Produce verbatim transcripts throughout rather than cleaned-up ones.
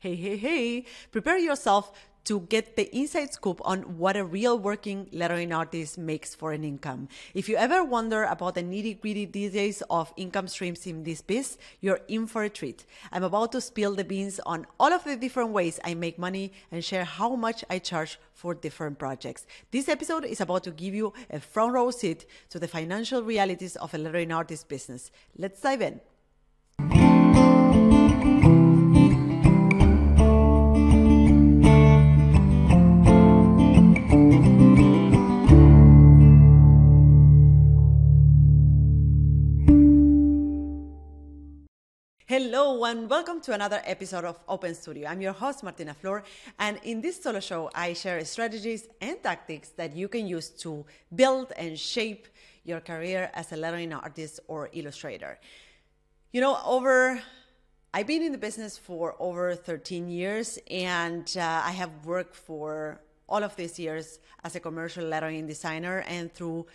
Hey, hey, hey, prepare yourself to get the inside scoop on what a real working lettering artist makes for an income. If you ever wonder about the nitty gritty details of income streams in this biz, you're in for a treat. I'm about to spill the beans on all of the different ways I make money and share how much I charge for different projects. This episode is about to give you a front row seat to the financial realities of a lettering artist business. Let's dive in. Hello and welcome to another episode of Open Studio. I'm your host, Martina Flor, and in this solo show, I share strategies and tactics that you can use to build and shape your career as a lettering artist or illustrator. You know, over I've been in the business for over thirteen years, and uh, I have worked for all of these years as a commercial lettering designer, and through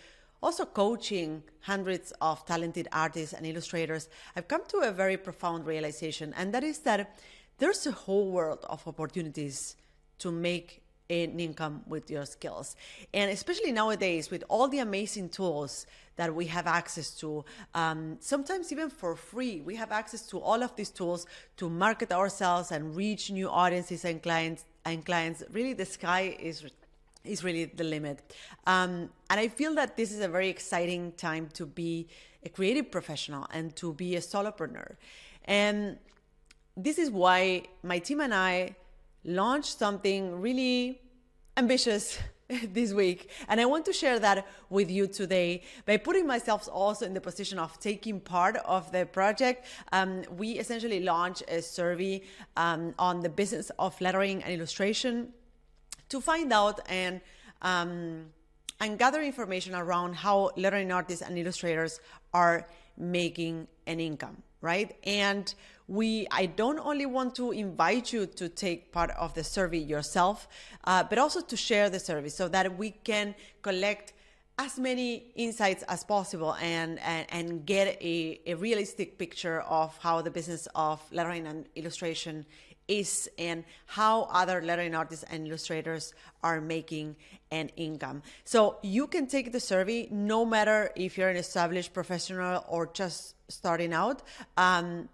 also coaching hundreds of talented artists and illustrators, I've come to a very profound realization, and that is that there's a whole world of opportunities to make an income with your skills. And especially nowadays, with all the amazing tools that we have access to, um, sometimes even for free, we have access to all of these tools to market ourselves and reach new audiences and clients. And clients, really, the sky is is really the limit. Um, and I feel that this is a very exciting time to be a creative professional and to be a solopreneur. And this is why my team and I launched something really ambitious this week. And I want to share that with you today by putting myself also in the position of taking part of the project. Um, we essentially launched a survey um, on the business of lettering and illustration to find out and um, and gather information around how lettering artists and illustrators are making an income, right? And we, I don't only want to invite you to take part of the survey yourself, uh, but also to share the survey so that we can collect as many insights as possible and, and, and get a, a realistic picture of how the business of lettering and illustration is and how other lettering artists and illustrators are making an income. So you can take the survey no matter if you're an established professional or just starting out. Um,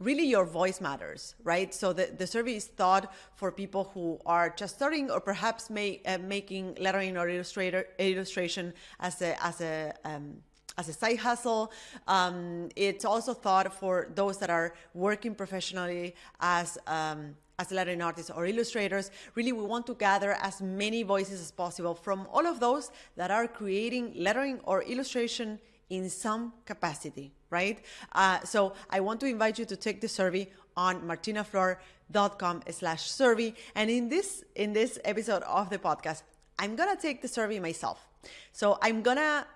really, your voice matters, right? So the, the survey is thought for people who are just starting or perhaps may, uh, making lettering or illustrator illustration as a as a um, as a side hustle. Um, it's also thought for those that are working professionally as um, as lettering artists or illustrators. Really, we want to gather as many voices as possible from all of those that are creating lettering or illustration in some capacity, right? Uh, so I want to invite you to take the survey on martina flor dot com slash survey. And in this, in this episode of the podcast, I'm gonna take the survey myself. So I'm gonna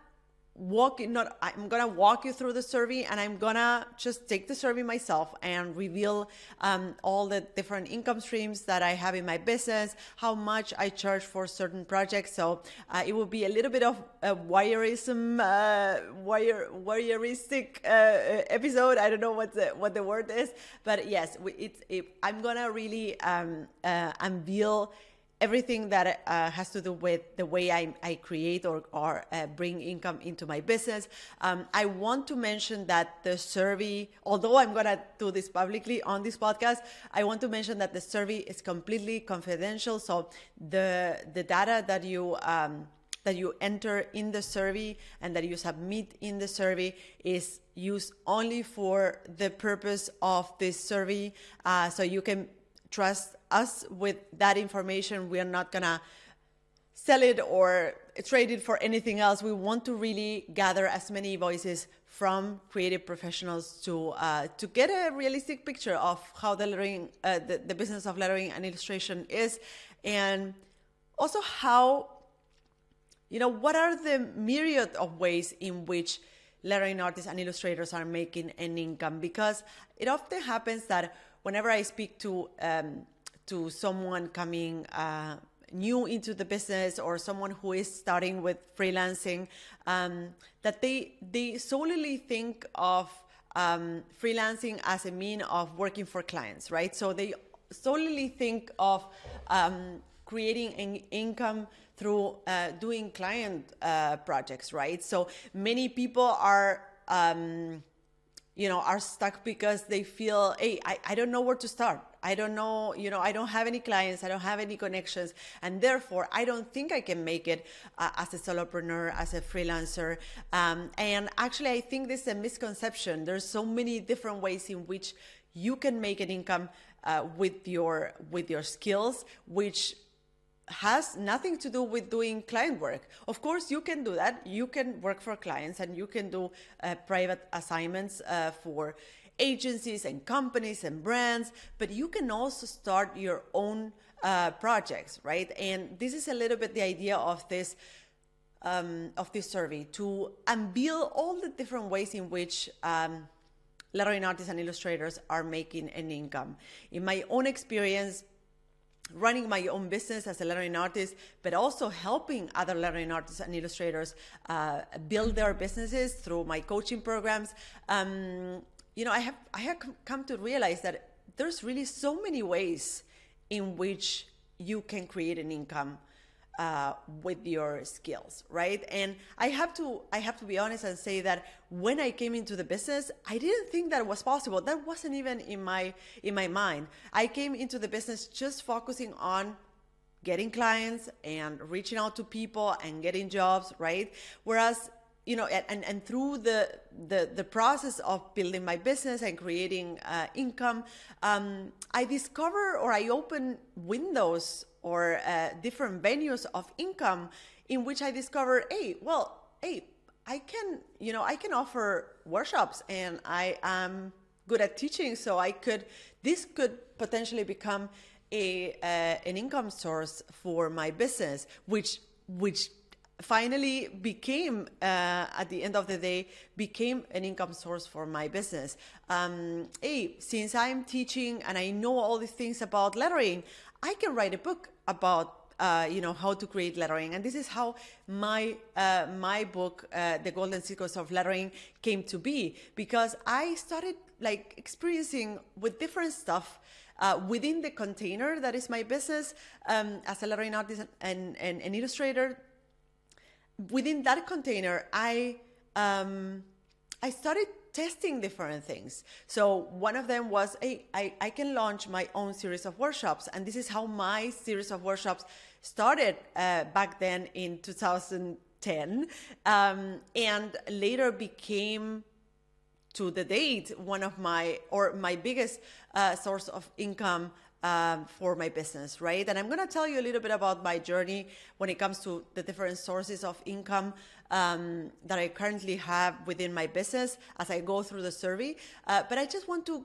walk not I'm gonna walk you through the survey, and I'm gonna just take the survey myself and reveal um, all the different income streams that I have in my business, how much I charge for certain projects. So uh, it will be a little bit of a voyeurism, uh, wire, voyeuristic uh, episode. I don't know what the, what the word is, but yes, it's it, I'm gonna really um, uh, unveil everything that uh, has to do with the way I, I create or, or uh, bring income into my business. Um, I want to mention that the survey, although I'm going to do this publicly on this podcast, I want to mention that the survey is completely confidential. So the the data that you um, that you enter in the survey and that you submit in the survey is used only for the purpose of this survey. Uh, so you can trust us with that information. We are not gonna sell it or trade it for anything else. We want to really gather as many voices from creative professionals to uh, to get a realistic picture of how the lettering, uh, the, the business of lettering and illustration is, and also how, you know, what are the myriad of ways in which lettering artists and illustrators are making an income. Because it often happens that whenever I speak to um, to someone coming uh, new into the business or someone who is starting with freelancing, um, that they they solely think of um, freelancing as a mean of working for clients, right? So they solely think of um, creating an income through uh, doing client uh, projects, right? So many people are, um, you know, are stuck because they feel, hey, I, I don't know where to start. I don't know, you know, I don't have any clients, I don't have any connections, and therefore I don't think I can make it uh, as a solopreneur, as a freelancer. Um, and actually, I think this is a misconception. There's so many different ways in which you can make an income uh, with your with your skills, which has nothing to do with doing client work. Of course, you can do that. You can work for clients, and you can do uh, private assignments uh, for agencies and companies and brands, but you can also start your own uh, projects, right? And this is a little bit the idea of this um, of this survey, to unveil all the different ways in which um, lettering artists and illustrators are making an income. In my own experience, running my own business as a lettering artist, but also helping other lettering artists and illustrators uh, build their businesses through my coaching programs, um, you know, I have, I have come to realize that there's really so many ways in which you can create an income uh, with your skills, right? And I have to, I have to be honest and say that when I came into the business, I didn't think that was possible. That wasn't even in my, in my mind. I came into the business just focusing on getting clients and reaching out to people and getting jobs, right? Whereas, you know, and, and through the, the, the process of building my business and creating uh, income, um, I discover or I open windows or uh, different venues of income in which I discover, hey, well, hey, I can, you know, I can offer workshops and I am good at teaching. So I could, this could potentially become a, uh, an income source for my business, which, which, finally became, uh, at the end of the day, became an income source for my business. Um, hey, since I'm teaching and I know all these things about lettering, I can write a book about Uh, you know, how to create lettering. And this is how my uh, my book, uh, The Golden Secrets of Lettering, came to be, because I started like experiencing with different stuff uh, within the container that is my business um, as a lettering artist and and an illustrator. Within that container, I um, I started testing different things. So one of them was, hey, I, I can launch my own series of workshops. And this is how my series of workshops started uh, back then in two thousand ten, um, and later became, to the date, one of my, or my biggest uh, source of income Um, for my business, right? And I'm going to tell you a little bit about my journey when it comes to the different sources of income um, that I currently have within my business as I go through the survey. Uh, but I just want to,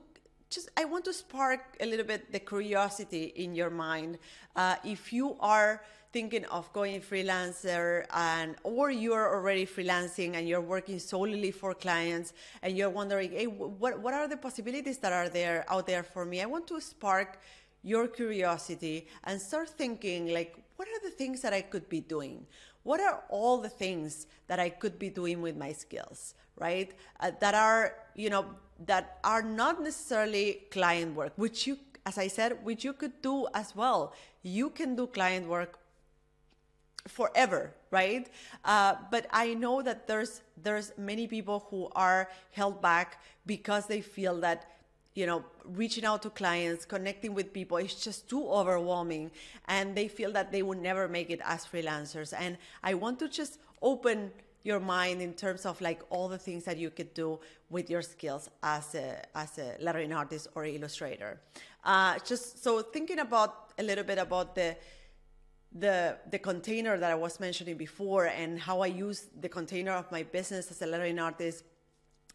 just I want to spark a little bit the curiosity in your mind. Uh, if you are thinking of going freelancer, and or you're already freelancing and you're working solely for clients, and you're wondering, hey, what what are the possibilities that are there out there for me? I want to spark your curiosity and start thinking, like, what are the things that I could be doing? What are all the things that I could be doing with my skills, right? Uh, that are, you know, that are not necessarily client work, which you, as I said, which you could do as well. You can do client work forever, right? Uh, but I know that there's, there's many people who are held back because they feel that, you know, reaching out to clients, connecting with people, it's just too overwhelming, and they feel that they will never make it as freelancers. And I want to just open your mind in terms of like all the things that you could do with your skills as a as a lettering artist or illustrator. Uh, just so thinking about a little bit about the the the container that I was mentioning before, and how I use the container of my business as a lettering artist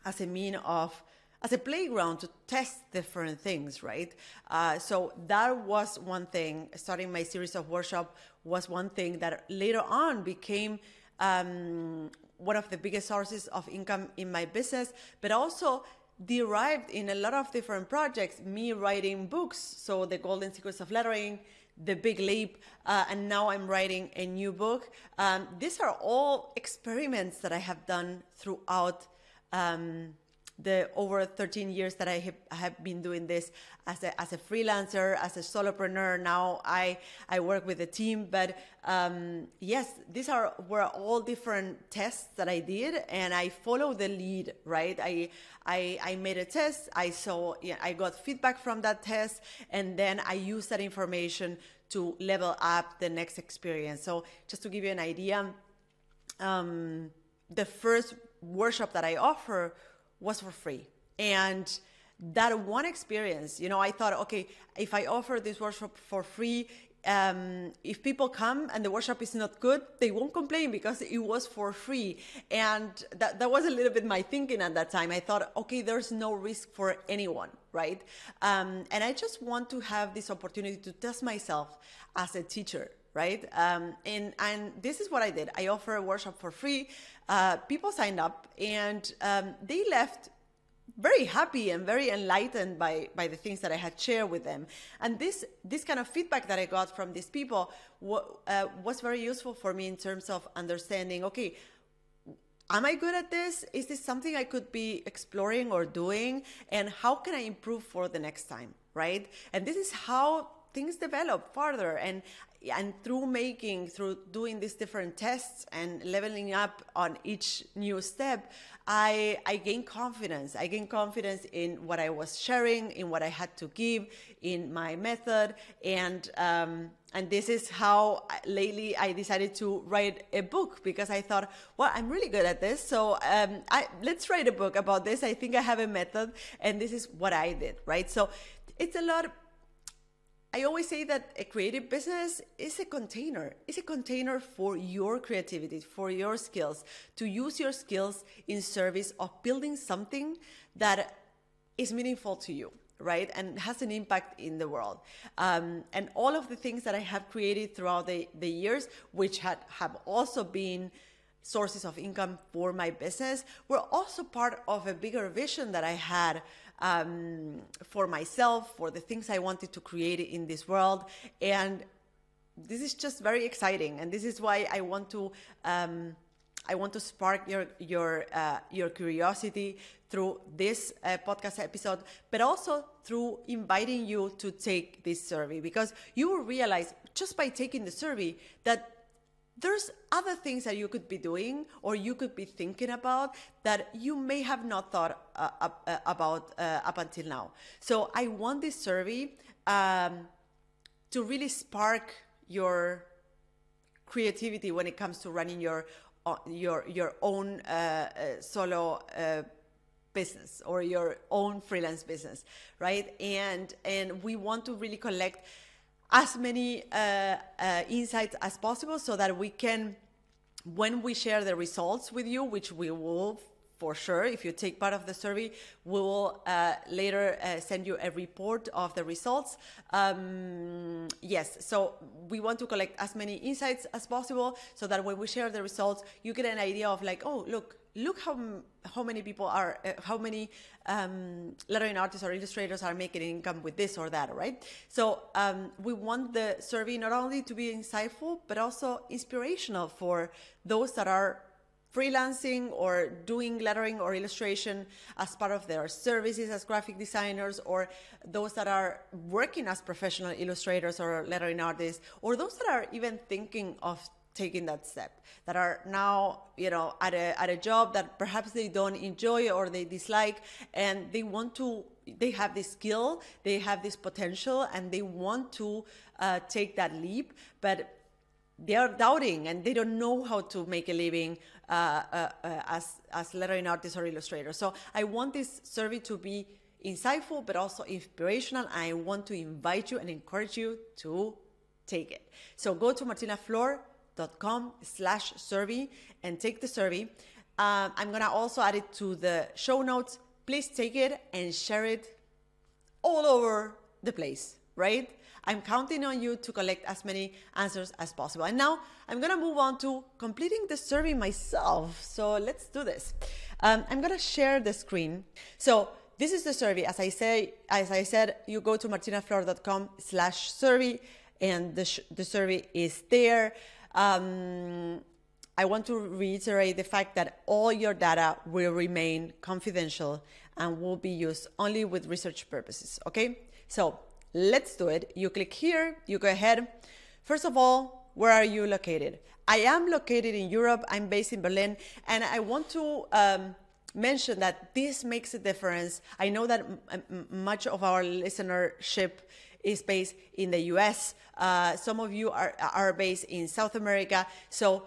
as a mean of as a playground to test different things, right? Uh, so that was one thing. Starting my series of workshop was one thing that later on became um, one of the biggest sources of income in my business, but also derived in a lot of different projects, me writing books. So The Golden Secrets of Lettering, The Big Leap, uh, and now I'm writing a new book. Um, these are all experiments that I have done throughout um, the over thirteen years that I have, have been doing this as a, as a freelancer, as a solopreneur. Now I, I work with a team, but um, yes, these are were all different tests that I did, and I followed the lead, right? I, I, I made a test, I saw, yeah, I got feedback from that test, and then I used that information to level up the next experience. So just to give you an idea, um, the first workshop that I offer was for free. And that one experience, you know, I thought, okay, if I offer this workshop for free, um, if people come and the workshop is not good, they won't complain because it was for free. And that, that was a little bit my thinking at that time. I thought, okay, there's no risk for anyone, right? Um, and I just want to have this opportunity to test myself as a teacher, right? Um, and, and this is what I did. I offered a workshop for free. Uh, people signed up, and um, they left very happy and very enlightened by, by the things that I had shared with them. And this, this kind of feedback that I got from these people uh, was very useful for me in terms of understanding, okay, am I good at this? Is this something I could be exploring or doing? And how can I improve for the next time, right? And this is how things develop further. And And through making, through doing these different tests and leveling up on each new step, I, I gained confidence. I gained confidence in what I was sharing, in what I had to give, in my method. And, um, and this is how lately I decided to write a book, because I thought, well, I'm really good at this. So um, I, let's write a book about this. I think I have a method, and this is what I did, right? So it's a lot of, I always say that a creative business is a container. It's a container for your creativity, for your skills, to use your skills in service of building something that is meaningful to you, right? And has an impact in the world. Um, and all of the things that I have created throughout the, the years, which had, have also been sources of income for my business, were also part of a bigger vision that I had um, for myself, for the things I wanted to create in this world. And this is just very exciting. And this is why I want to, um, I want to spark your, your, uh, your curiosity through this uh, podcast episode, but also through inviting you to take this survey, because you will realize just by taking the survey that there's other things that you could be doing or you could be thinking about that you may have not thought uh, up, uh, about uh, up until now. So I want this survey um, to really spark your creativity when it comes to running your uh, your your own uh, uh, solo uh, business or your own freelance business, right? And and we want to really collect as many uh, uh, insights as possible so that we can, when we share the results with you, which we will for sure, if you take part of the survey, we will uh, later uh, send you a report of the results. Um, yes, so we want to collect as many insights as possible so that when we share the results, you get an idea of like, oh, look, Look how how many people are, uh, how many um, lettering artists or illustrators are making income with this or that, right? So um, we want the survey not only to be insightful, but also inspirational for those that are freelancing or doing lettering or illustration as part of their services as graphic designers, or those that are working as professional illustrators or lettering artists, or those that are even thinking of taking that step, that are now, you know, at a, at a job that perhaps they don't enjoy or they dislike, and they want to, they have this skill, they have this potential, and they want to uh, take that leap, but they are doubting and they don't know how to make a living uh, uh, uh, as, as lettering artists or illustrators. So I want this survey to be insightful, but also inspirational. I want to invite you and encourage you to take it. So go to martina flor dot com slash survey and take the survey. Um, I'm gonna also add it to the show notes. Please take it and share it all over the place, right? I'm counting on you to collect as many answers as possible. And now I'm gonna move on to completing the survey myself. So let's do this. Um, I'm gonna share the screen. So this is the survey. As I say, as I said, you go to martina flor dot com slash survey and the, sh the survey is there. Um, I want to reiterate the fact that all your data will remain confidential and will be used only with research purposes, okay? So let's do it. You click here, you go ahead. First of all, where are you located? I am located in Europe. I'm based in Berlin, and I want to um, mention that this makes a difference. I know that m much of our listenership is based in the U S. Uh, some of you are, are based in South America. So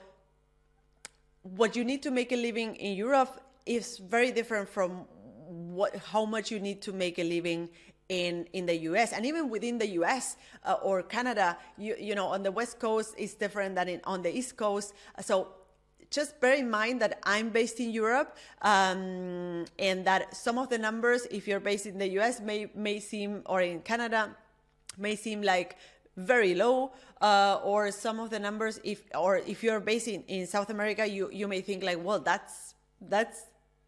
what you need to make a living in Europe is very different from what, how much you need to make a living in, in the U S. And even within the U S uh, or Canada, you, you know, on the West Coast is different than in, on the East Coast. So just bear in mind that I'm based in Europe, um, and that some of the numbers, if you're based in the U S, may, may seem, or in Canada, may seem like very low, uh, or some of the numbers, if or if you're based in, in South America, you, you may think like, well, that's, that's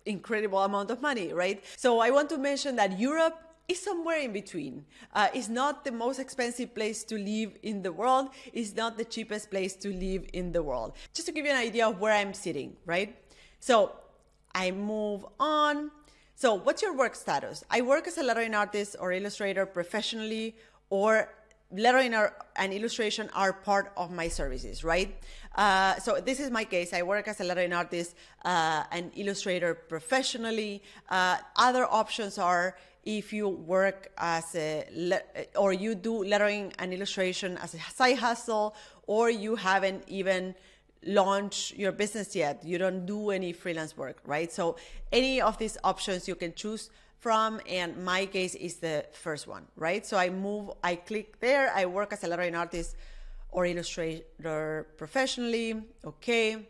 incredible amount of money, right? So I want to mention that Europe is somewhere in between. Uh, it's not the most expensive place to live in the world. It's not the cheapest place to live in the world. Just to give you an idea of where I'm sitting, right? So I move on. So what's your work status? I work as a lettering artist or illustrator professionally, or lettering and illustration are part of my services, right? Uh, so this is my case. I work as a lettering artist uh, and illustrator professionally. Uh, other options are if you work as a, or you do lettering and illustration as a side hustle, or you haven't even launched your business yet, you don't do any freelance work, right? So any of these options you can choose from, and my case is the first one, right? So I move, I click there, I work as a lettering artist or illustrator professionally, okay.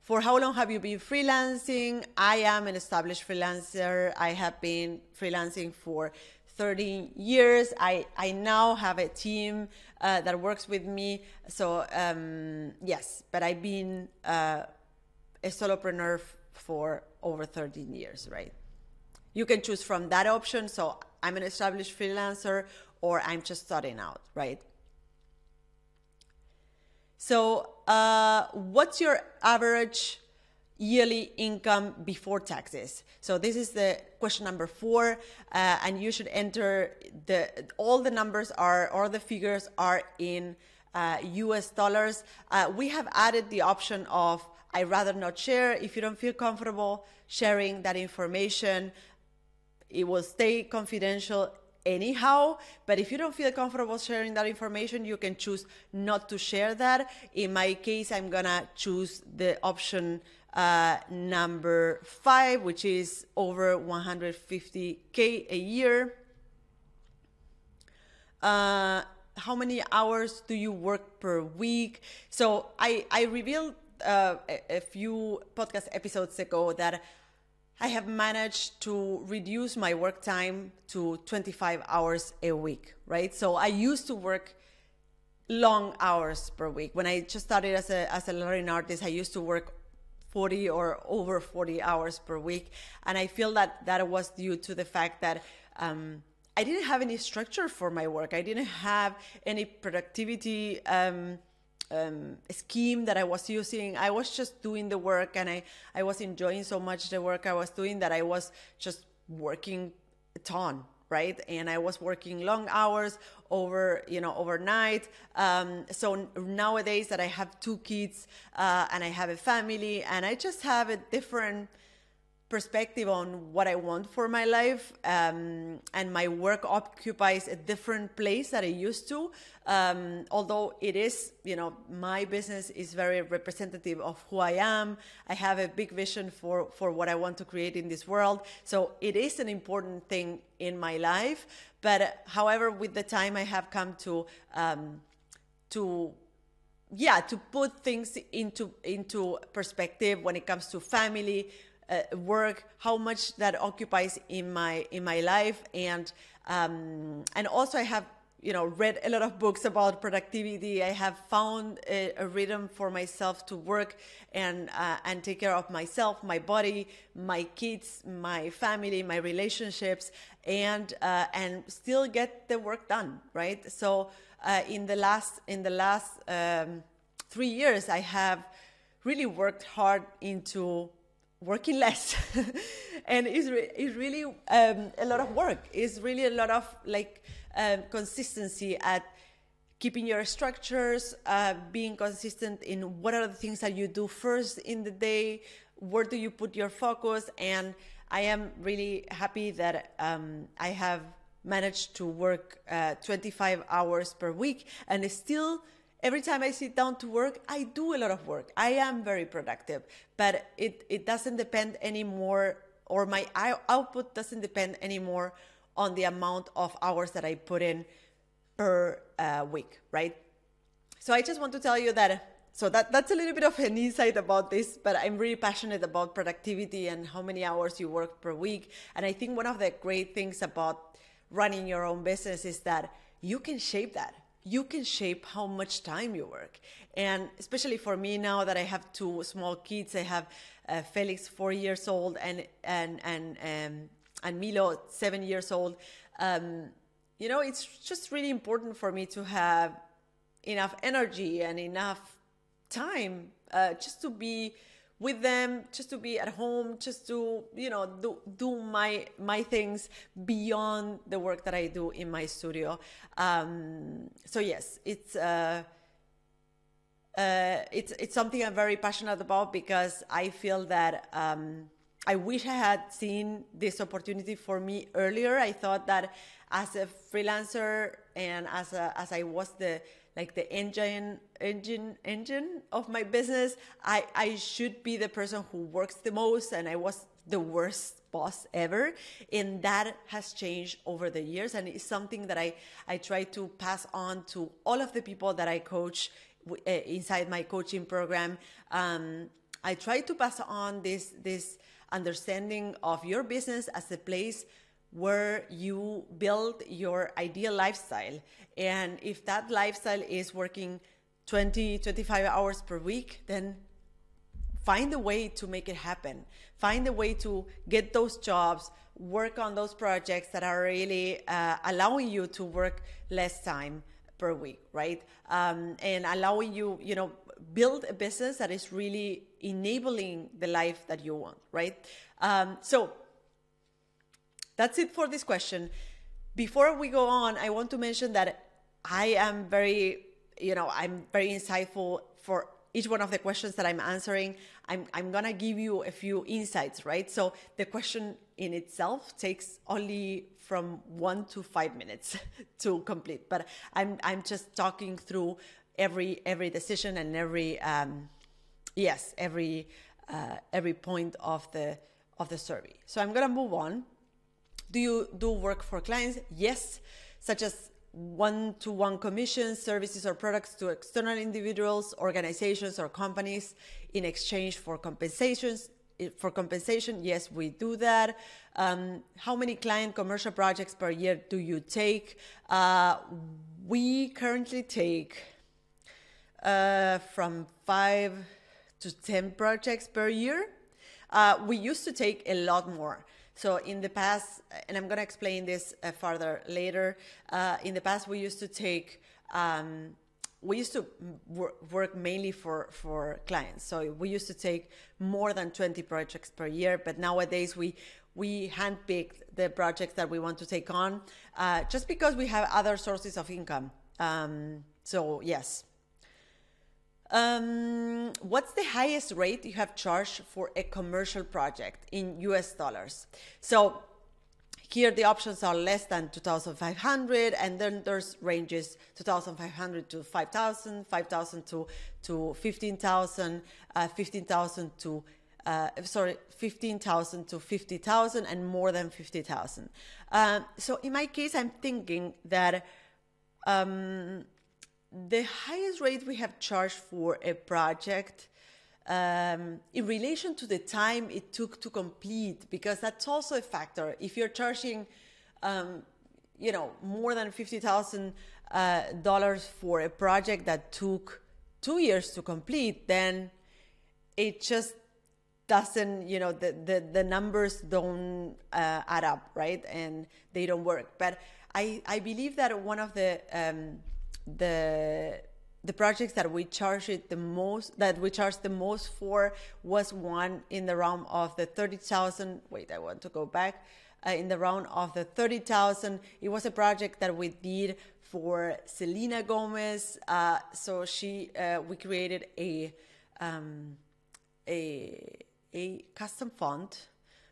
For how long have you been freelancing? I am an established freelancer. I have been freelancing for thirteen years. I, I now have a team uh, that works with me. So um, yes, but I've been uh, a solopreneur for over thirteen years, right? You can choose from that option. So I'm an established freelancer, or I'm just starting out, right? So uh, what's your average yearly income before taxes? So this is the question number four, uh, and you should enter the, all the numbers are, or the figures are in uh, U S dollars. Uh, we have added the option of, I'd rather not share. If you don't feel comfortable sharing that information, it will stay confidential anyhow, but if you don't feel comfortable sharing that information, you can choose not to share that. In my case, I'm gonna choose the option uh, number five, which is over one hundred fifty K a year. Uh, how many hours do you work per week? So I, I revealed uh, a, a few podcast episodes ago that I have managed to reduce my work time to twenty-five hours a week, right? So I used to work long hours per week. When I just started as a, as a lettering artist, I used to work forty or over forty hours per week. And I feel that that was due to the fact that um, I didn't have any structure for my work. I didn't have any productivity um, Um, scheme that I was using. I was just doing the work, and I, I was enjoying so much the work I was doing that I was just working a ton, right? And I was working long hours over, you know, overnight. Um, so nowadays that I have two kids uh, and I have a family, and I just have a different perspective on what I want for my life, um, and my work occupies a different place that I used to, um, although it is, you know, my business is very representative of who I am. I have a big vision for, for what I want to create in this world, so it is an important thing in my life, but however, with the time I have come to, um, to yeah, to put things into, into perspective when it comes to family, Uh, work, how much that occupies in my in my life, and um, and also I have, you know, read a lot of books about productivity. I have found a, a rhythm for myself to work and uh, and take care of myself, my body, my kids, my family, my relationships, and uh, and still get the work done, right? So uh, in the last in the last um, three years, I have really worked hard into working less. And it's, re it's really um, a lot of work. It's really a lot of like um, consistency at keeping your structures, uh, being consistent in what are the things that you do first in the day, where do you put your focus. And I am really happy that um, I have managed to work uh, twenty-five hours per week, and still every time I sit down to work, I do a lot of work. I am very productive, but it, it doesn't depend anymore, or my output doesn't depend anymore on the amount of hours that I put in per uh, week, right? So I just want to tell you that, so that, that's a little bit of an insight about this, but I'm really passionate about productivity and how many hours you work per week. And I think one of the great things about running your own business is that you can shape that. You can shape how much time you work. And especially for me now that I have two small kids, I have uh, Felix, four years old, and and and um, and Milo, seven years old. Um, you know, it's just really important for me to have enough energy and enough time uh, just to be with them, just to be at home, just to, you know, do, do my, my things beyond the work that I do in my studio. Um, so yes, it's, uh, uh, it's, it's something I'm very passionate about, because I feel that um, I wish I had seen this opportunity for me earlier. I thought that as a freelancer and as, a, as I was the like the engine, engine, engine of my business, I, I should be the person who works the most, and I was the worst boss ever. And that has changed over the years, and it's something that I, I try to pass on to all of the people that I coach uh, inside my coaching program. Um, I try to pass on this, this understanding of your business as a place where you build your ideal lifestyle. And if that lifestyle is working twenty, twenty-five hours per week, then find a way to make it happen. Find a way to get those jobs, work on those projects that are really uh, allowing you to work less time per week, right? Um, and allowing you, you know, build a business that is really enabling the life that you want, right? Um, so, that's it for this question. Before we go on, I want to mention that I am very, you know, I'm very insightful for each one of the questions that I'm answering. I'm, I'm going to give you a few insights, right? So the question in itself takes only from one to five minutes to complete, but I'm, I'm just talking through every, every decision and every, um, yes, every, uh, every point of the, of the survey. So I'm going to move on. Do you do work for clients? Yes, such as one-to-one commissions, services or products to external individuals, organizations or companies in exchange for compensations. For compensation, yes, we do that. Um, how many client commercial projects per year do you take? Uh, we currently take uh, from five to ten projects per year. Uh, we used to take a lot more. So in the past, and I'm going to explain this uh, farther later, uh, in the past we used to take, um, we used to wor work mainly for, for clients. So we used to take more than twenty projects per year, but nowadays we, we handpicked the projects that we want to take on uh, just because we have other sources of income. Um, so yes. Um, what's the highest rate you have charged for a commercial project in U S dollars? So here the options are less than two thousand five hundred dollars, and then there's ranges two thousand five hundred dollars to five thousand dollars, five thousand dollars to, to fifteen thousand dollars, uh, fifteen thousand dollars to, uh, sorry, fifteen thousand dollars to fifty thousand dollars, and more than fifty thousand dollars. Um, so in my case, I'm thinking that, um, the highest rate we have charged for a project um, in relation to the time it took to complete, because that's also a factor. If you're charging, um, you know, more than fifty thousand dollars uh, for a project that took two years to complete, then it just doesn't, you know, the, the, the numbers don't uh, add up, right? And they don't work. But I, I believe that one of the... Um, the the projects that we charged it the most, that we charged the most for, was one in the realm of the thirty thousand. Wait, I want to go back. Uh, in the round of the thirty thousand. It was a project that we did for Selena Gomez. Uh, so she, uh, we created a, um, a, a custom font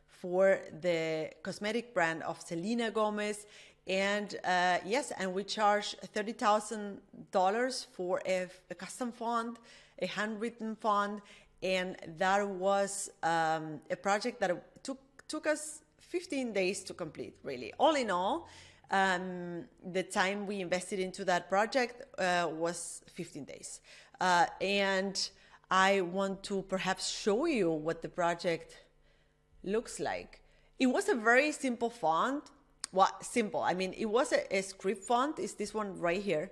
for the cosmetic brand of Selena Gomez. And uh, yes, and we charged thirty thousand dollars for a, a custom font, a handwritten font. And that was um, a project that took, took us fifteen days to complete, really. All in all, um, the time we invested into that project uh, was fifteen days. Uh, and I want to perhaps show you what the project looks like. It was a very simple font. Well, simple, I mean, it was a, a script font. It's this one right here.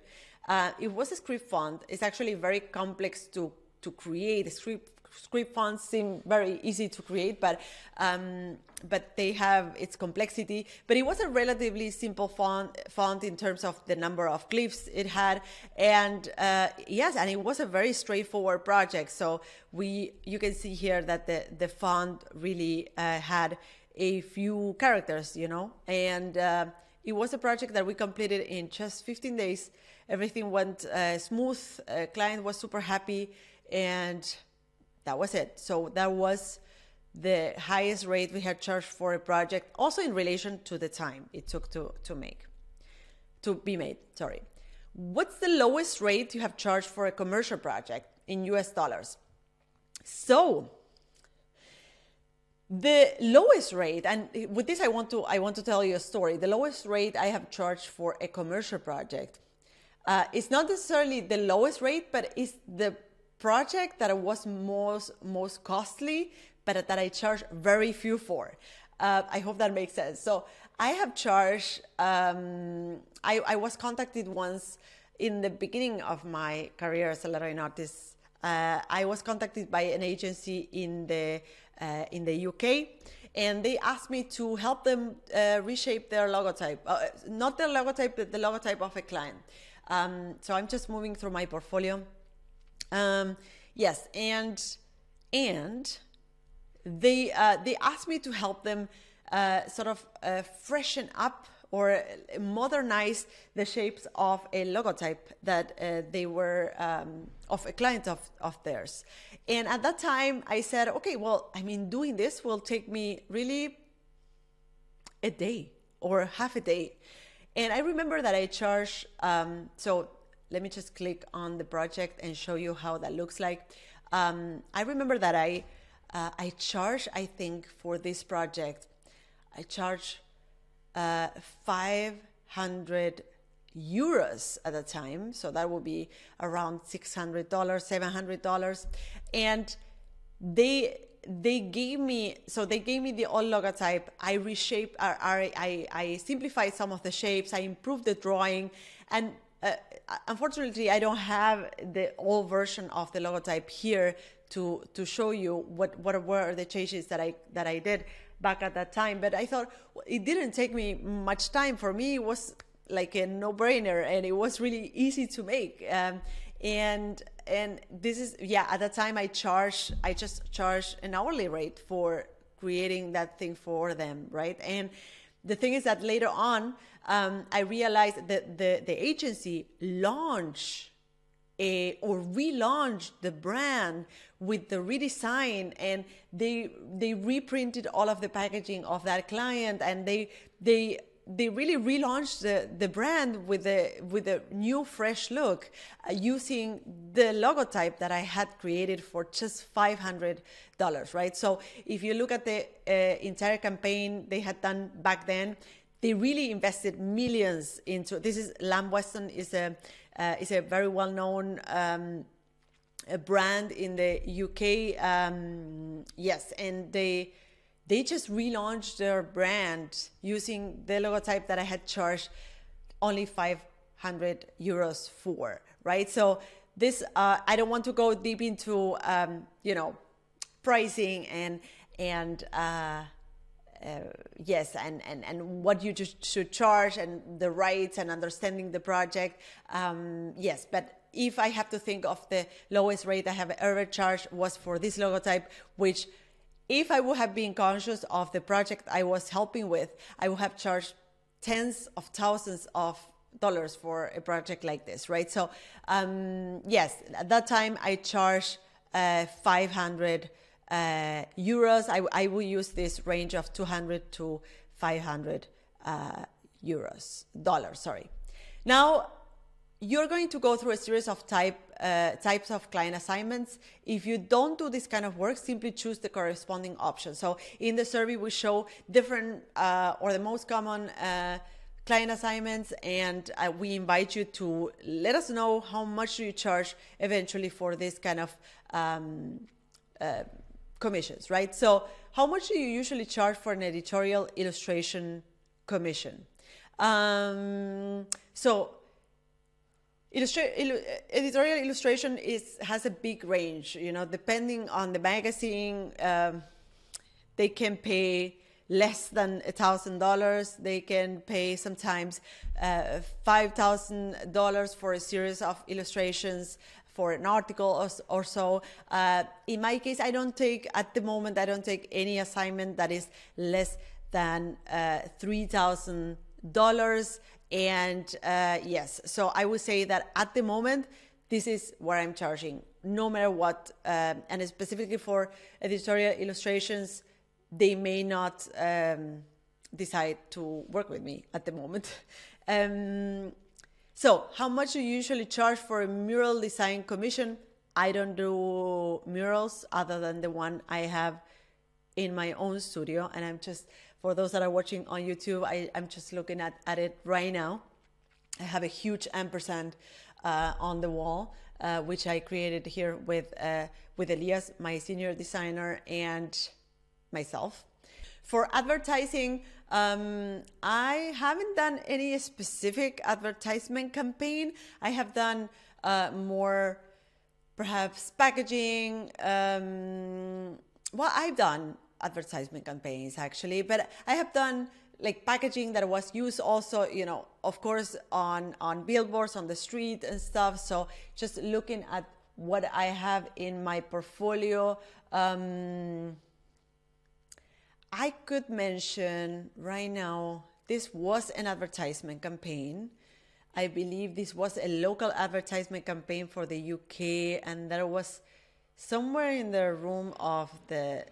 Uh, it was a script font. It's actually very complex to, to create a script. Script fonts seem very easy to create, but um, but they have its complexity. But it was a relatively simple font font in terms of the number of glyphs it had, and uh, yes, and it was a very straightforward project. So we, you can see here that the the font really uh, had a few characters, you know, and uh, it was a project that we completed in just fifteen days. Everything went uh, smooth. Uh, client was super happy, and that was it. So that was the highest rate we had charged for a project, also in relation to the time it took to, to make, to be made, sorry. What's the lowest rate you have charged for a commercial project in U S dollars? So the lowest rate, and with this I want to, I want to tell you a story. The lowest rate I have charged for a commercial project, uh, it's not necessarily the lowest rate, but it's the project that was most most costly, but that I charged very few for. Uh, I hope that makes sense. So I have charged, um, I, I was contacted once in the beginning of my career as a lettering artist. Uh, I was contacted by an agency in the, uh, in the U K, and they asked me to help them uh, reshape their logotype. Uh, not their logotype, but the logotype of a client. Um, so I'm just moving through my portfolio. Um, yes, and and they uh, they asked me to help them uh, sort of uh, freshen up or modernize the shapes of a logotype that uh, they were um, of a client of, of theirs. And at that time I said, okay, well, I mean, doing this will take me really a day or half a day. And I remember that I charged, um, so let me just click on the project and show you how that looks like. Um, I remember that I uh, I charged, I think, for this project, I charged uh, five hundred euros at the time. So that would be around six hundred dollars, seven hundred dollars. And they they gave me, so they gave me the old logotype. I reshaped, or, or, I, I simplified some of the shapes. I improved the drawing, and Uh, unfortunately, I don't have the old version of the logotype here to to show you what what were the changes that I that I did back at that time. But I thought it didn't take me much time. For me, it was like a no-brainer, and it was really easy to make. Um, and and this is yeah. At that time, I charged I just charged an hourly rate for creating that thing for them, right? And the thing is that later on, um, I realized that the, the agency launched a, or relaunched the brand with the redesign, and they they reprinted all of the packaging of that client, and they they they really relaunched the, the brand with the with a new fresh look, uh, using the logotype that I had created for just five hundred dollars, right? So if you look at the uh, entire campaign they had done back then, they really invested millions into this. Is Lamb Weston is a uh, is a very well known um, a brand in the U K. Um, yes, and they. They just relaunched their brand using the logotype that I had charged only five hundred euros for, right? So this, uh, I don't want to go deep into, um, you know, pricing and, and uh, uh, yes, and, and, and what you just should charge and the rights and understanding the project. Um, yes, but if I have to think of the lowest rate I have ever charged was for this logotype, which if I would have been conscious of the project I was helping with, I would have charged tens of thousands of dollars for a project like this, right? So um, yes, at that time I charged uh, five hundred uh, euros. I, I will use this range of two hundred to five hundred uh, euros, dollars, sorry. Now, you're going to go through a series of type, uh, types of client assignments. If you don't do this kind of work, simply choose the corresponding option. So in the survey, we show different uh, or the most common uh, client assignments, and uh, we invite you to let us know how much do you charge eventually for this kind of um, uh, commissions, right? So how much do you usually charge for an editorial illustration commission? Um, so Illustra- il- editorial illustration is has a big range, you know, depending on the magazine. Um, they can pay less than a thousand dollars. They can pay sometimes uh, five thousand dollars for a series of illustrations for an article or, or so. Uh, in my case, I don't take at the moment. I don't take any assignment that is less than uh, three thousand dollars. And uh, yes, so I would say that at the moment, this is where I'm charging, no matter what. Um, and specifically for editorial illustrations, they may not um, decide to work with me at the moment. Um, so how much do you usually charge for a mural design commission? I don't do murals other than the one I have in my own studio, and I'm just... For those that are watching on YouTube, I, I'm just looking at, at it right now. I have a huge ampersand uh, on the wall, uh, which I created here with, uh, with Elias, my senior designer, and myself. For advertising, um, I haven't done any specific advertisement campaign. I have done uh, more, perhaps, packaging. Um, well, I've done advertisement campaigns actually, but I have done like packaging that was used also, you know, of course on on billboards on the street and stuff. So just looking at what I have in my portfolio, um, I could mention right now, this was an advertisement campaign. I believe this was a local advertisement campaign for the U K, and there was somewhere in the room of the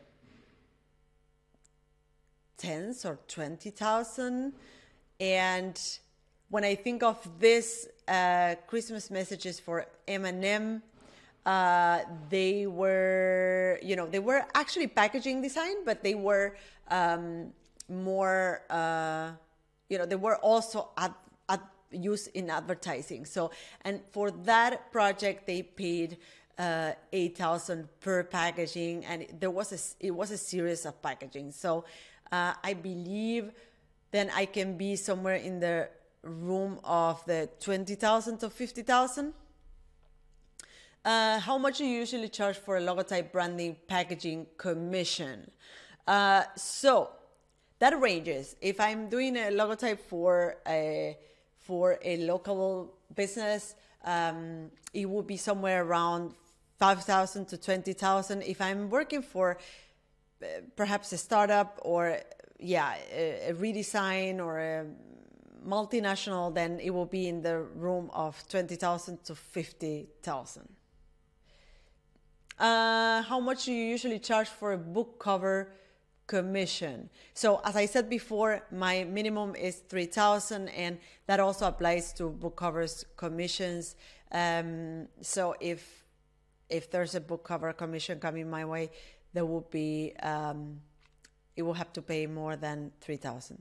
tens or twenty thousand. And when I think of this uh, Christmas messages for M and M, uh, they were, you know, they were actually packaging design, but they were um, more, uh, you know, they were also ad ad used in advertising. So, and for that project, they paid uh, eight thousand per packaging, and there was a, it was a series of packaging. So, Uh, I believe then I can be somewhere in the room of the twenty thousand to fifty thousand. Uh, how much do you usually charge for a logotype branding packaging commission? Uh, so that ranges. If I'm doing a logotype for a, for a local business, um, it would be somewhere around five thousand to twenty thousand. If I'm working for perhaps a startup or yeah, a, a redesign or a multinational, then it will be in the room of twenty thousand to fifty thousand. Uh, how much do you usually charge for a book cover commission? So as I said before, my minimum is three thousand, and that also applies to book covers commissions. Um, so if, if there's a book cover commission coming my way, there would be, um, it will have to pay more than three thousand.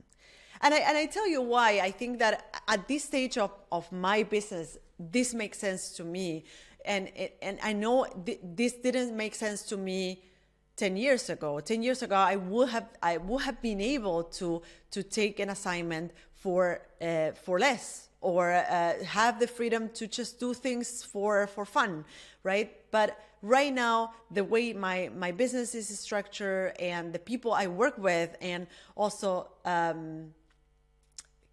And I, and I tell you why. I think that at this stage of, of my business, this makes sense to me. And, and I know th this didn't make sense to me ten years ago. ten years ago, I would have, I would have been able to, to take an assignment for, uh, for less, or uh, have the freedom to just do things for, for fun, right? But right now, the way my, my business is structured and the people I work with, and also um,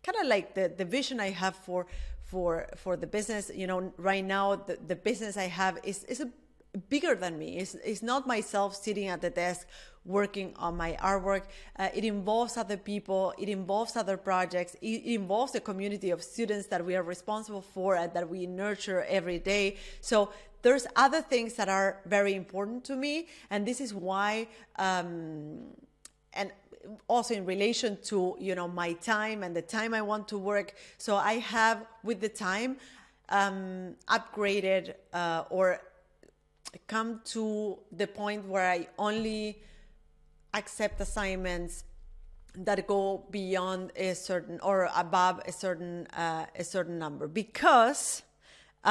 kind of like the, the vision I have for, for for the business. You know, right now the, the business I have is is a bigger than me. It's, it's not myself sitting at the desk working on my artwork. Uh, it involves other people. It involves other projects. It, it involves a community of students that we are responsible for and that we nurture every day. So there's other things that are very important to me. And this is why, um, and also in relation to, you know, my time and the time I want to work. So I have, with the time, um, upgraded uh, or come to the point where I only accept assignments that go beyond a certain or above a certain uh, a certain number, because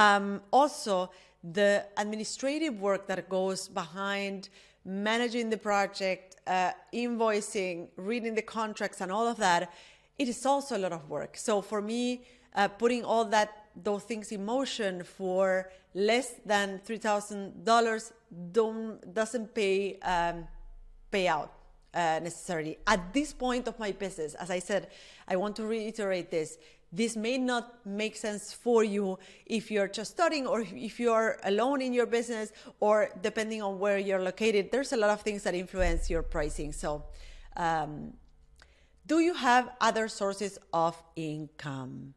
um, also the administrative work that goes behind managing the project, uh, invoicing, reading the contracts, and all of that, it is also a lot of work. So for me, uh, putting all that those things in motion for less than three thousand dollars don't doesn't pay um, pay out uh, necessarily at this point of my business. As I said, I want to reiterate this. This may not make sense for you if you're just starting, or if you're alone in your business, or depending on where you're located. There's a lot of things that influence your pricing. So, um, do you have other sources of income?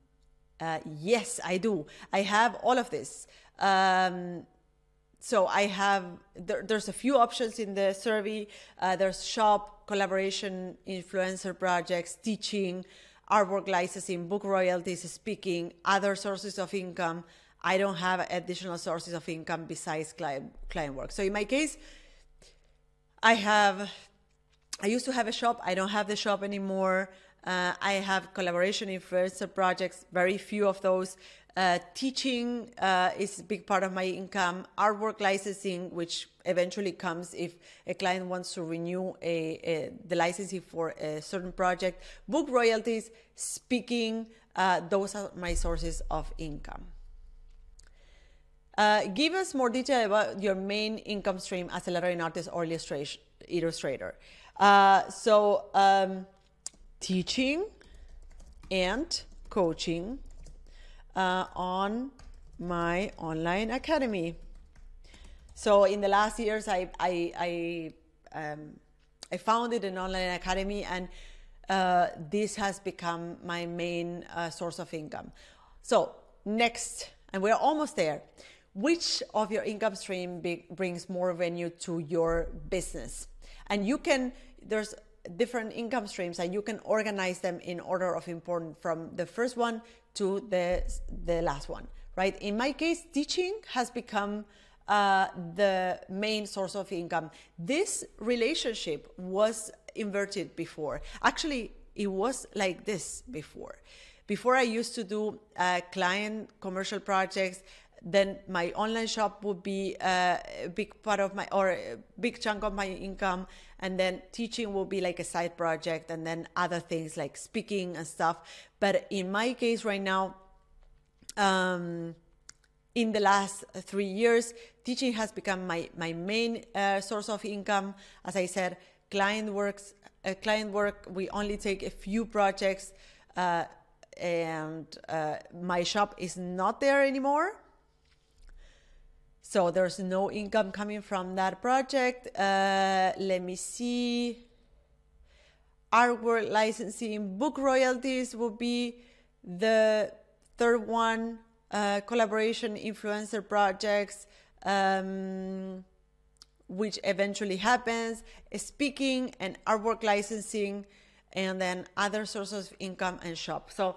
Uh, yes, I do. I have all of this. Um, so I have, there, there's a few options in the survey. Uh, there's shop, collaboration, influencer projects, teaching, artwork licensing, book royalties, speaking, other sources of income. I don't have additional sources of income besides client, client work. So in my case, I have, I used to have a shop. I don't have the shop anymore. Uh, I have collaboration influencer projects, very few of those. Uh, teaching uh, is a big part of my income. Artwork licensing, which eventually comes if a client wants to renew a, a, the licensing for a certain project. Book royalties, speaking, uh, those are my sources of income. Uh, give us more detail about your main income stream as a lettering artist or illustrator. Uh, so... Um, teaching and coaching uh, on my online academy. So in the last years, I I I, um, I founded an online academy, and uh, this has become my main uh, source of income. So next, and we're almost there. Which of your income stream be, brings more revenue to your business? And you can there's. different income streams, and you can organize them in order of importance from the first one to the the last one, right? In my case, teaching has become uh, the main source of income. This relationship was inverted before. Actually, it was like this before. Before I used to do uh, client commercial projects, then my online shop would be uh, a big part of my, or a big chunk of my income. And then teaching will be like a side project, and then other things like speaking and stuff. But in my case right now, um, in the last three years, teaching has become my, my main uh, source of income. As I said, client works, uh, client work, we only take a few projects, uh, and uh, my shop is not there anymore. So there's no income coming from that project. Uh, let me see. Artwork licensing, book royalties will be the third one. Uh, collaboration influencer projects, um, which eventually happens. Speaking and artwork licensing, and then other sources of income and shop. So.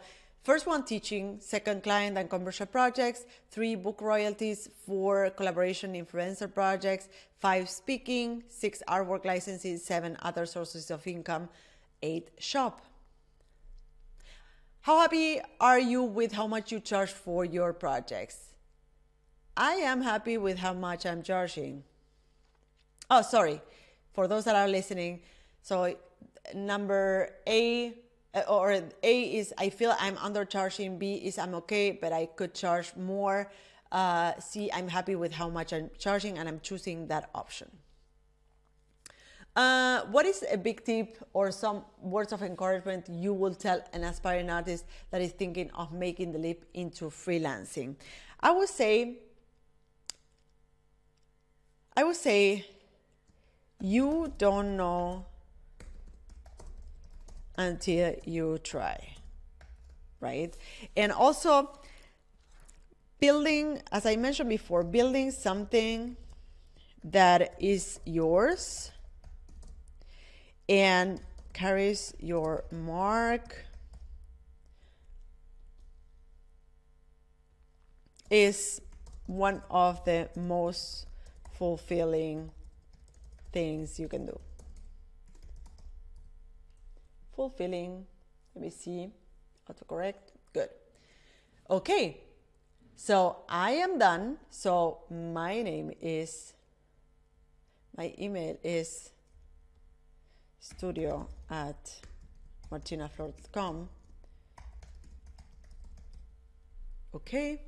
First one, teaching. Second, client and commercial projects. Three, book royalties. Four, collaboration influencer projects. Five, speaking. Six, artwork licensing. Seven, other sources of income. Eight, shop. How happy are you with how much you charge for your projects? I am happy with how much I'm charging. Oh, sorry. For those that are listening. So number A, or A is I feel I'm undercharging, B is I'm okay, but I could charge more, uh, C, I'm happy with how much I'm charging, and I'm choosing that option. Uh, what is a big tip or some words of encouragement you will tell an aspiring artist that is thinking of making the leap into freelancing? I would say, I would say, you don't know until you try, right? And also building, as I mentioned before, building something that is yours and carries your mark is one of the most fulfilling things you can do. Fulfilling, let me see, autocorrect, good. Okay, so I am done. So my name is, my email is studio at martina flor dot com. Okay.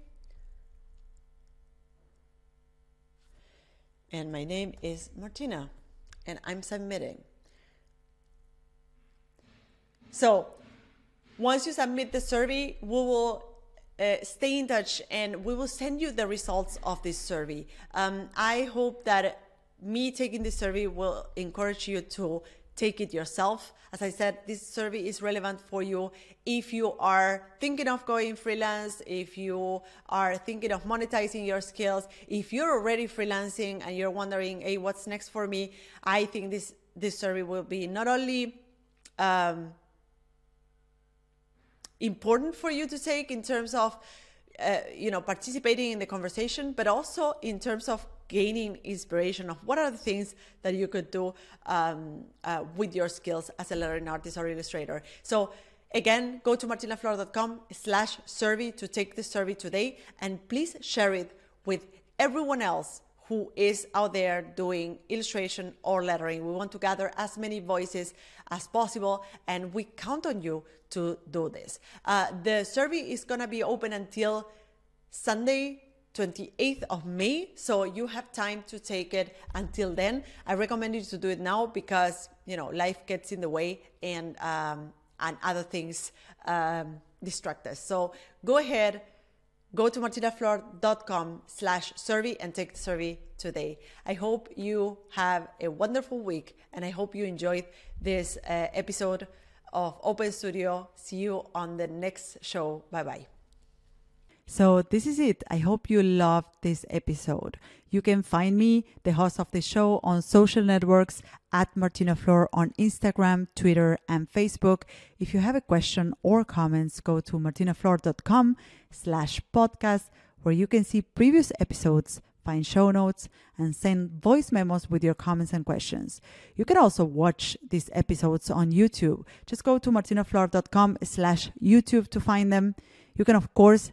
And my name is Martina, and I'm submitting. So once you submit the survey, we will uh, stay in touch and we will send you the results of this survey. Um, I hope that me taking this survey will encourage you to take it yourself. As I said, this survey is relevant for you if you are thinking of going freelance, if you are thinking of monetizing your skills, if you're already freelancing and you're wondering, hey, what's next for me? I think this, this survey will be not only um, important for you to take in terms of uh, you know, participating in the conversation, but also in terms of gaining inspiration of what are the things that you could do um, uh, with your skills as a lettering artist or illustrator. So again, go to martina flor dot com slash survey to take the survey today, and please share it with everyone else who is out there doing illustration or lettering. We want to gather as many voices as possible, and we count on you to do this. Uh, the survey is gonna be open until Sunday, twenty-eighth of May, so you have time to take it until then. I recommend you to do it now because, you know, life gets in the way and um, and other things um, distract us. So go ahead, go to martina flor dot com slash survey and take the survey today. I hope you have a wonderful week, and I hope you enjoyed this uh, episode of Open Studio. See you on the next show. Bye-bye. So this is it. I hope you loved this episode. You can find me, the host of the show, on social networks at Martina Flor on Instagram, Twitter, and Facebook. If you have a question or comments, go to martina flor dot com slash podcast, where you can see previous episodes, find show notes, and send voice memos with your comments and questions. You can also watch these episodes on YouTube. Just go to martina flor dot com slash YouTube to find them. You can, of course,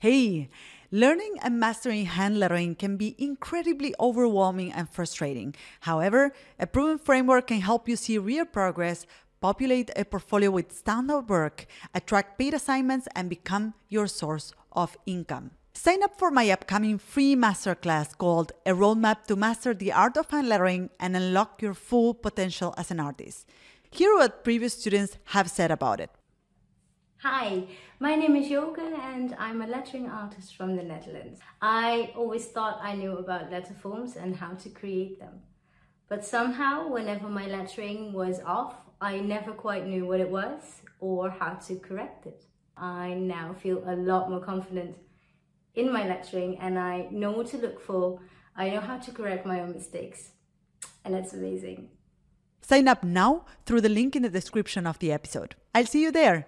Hey, learning and mastering hand lettering can be incredibly overwhelming and frustrating. However, a proven framework can help you see real progress, populate a portfolio with standout work, attract paid assignments, and become your source of income. Sign up for my upcoming free masterclass called A Roadmap to Master the Art of Hand Lettering and Unlock Your Full Potential as an Artist. Hear what previous students have said about it. Hi, my name is Joke and I'm a lettering artist from the Netherlands. I always thought I knew about letter forms and how to create them. But somehow, whenever my lettering was off, I never quite knew what it was or how to correct it. I now feel a lot more confident in my lettering, and I know what to look for. I know how to correct my own mistakes, and it's amazing. Sign up now through the link in the description of the episode. I'll see you there.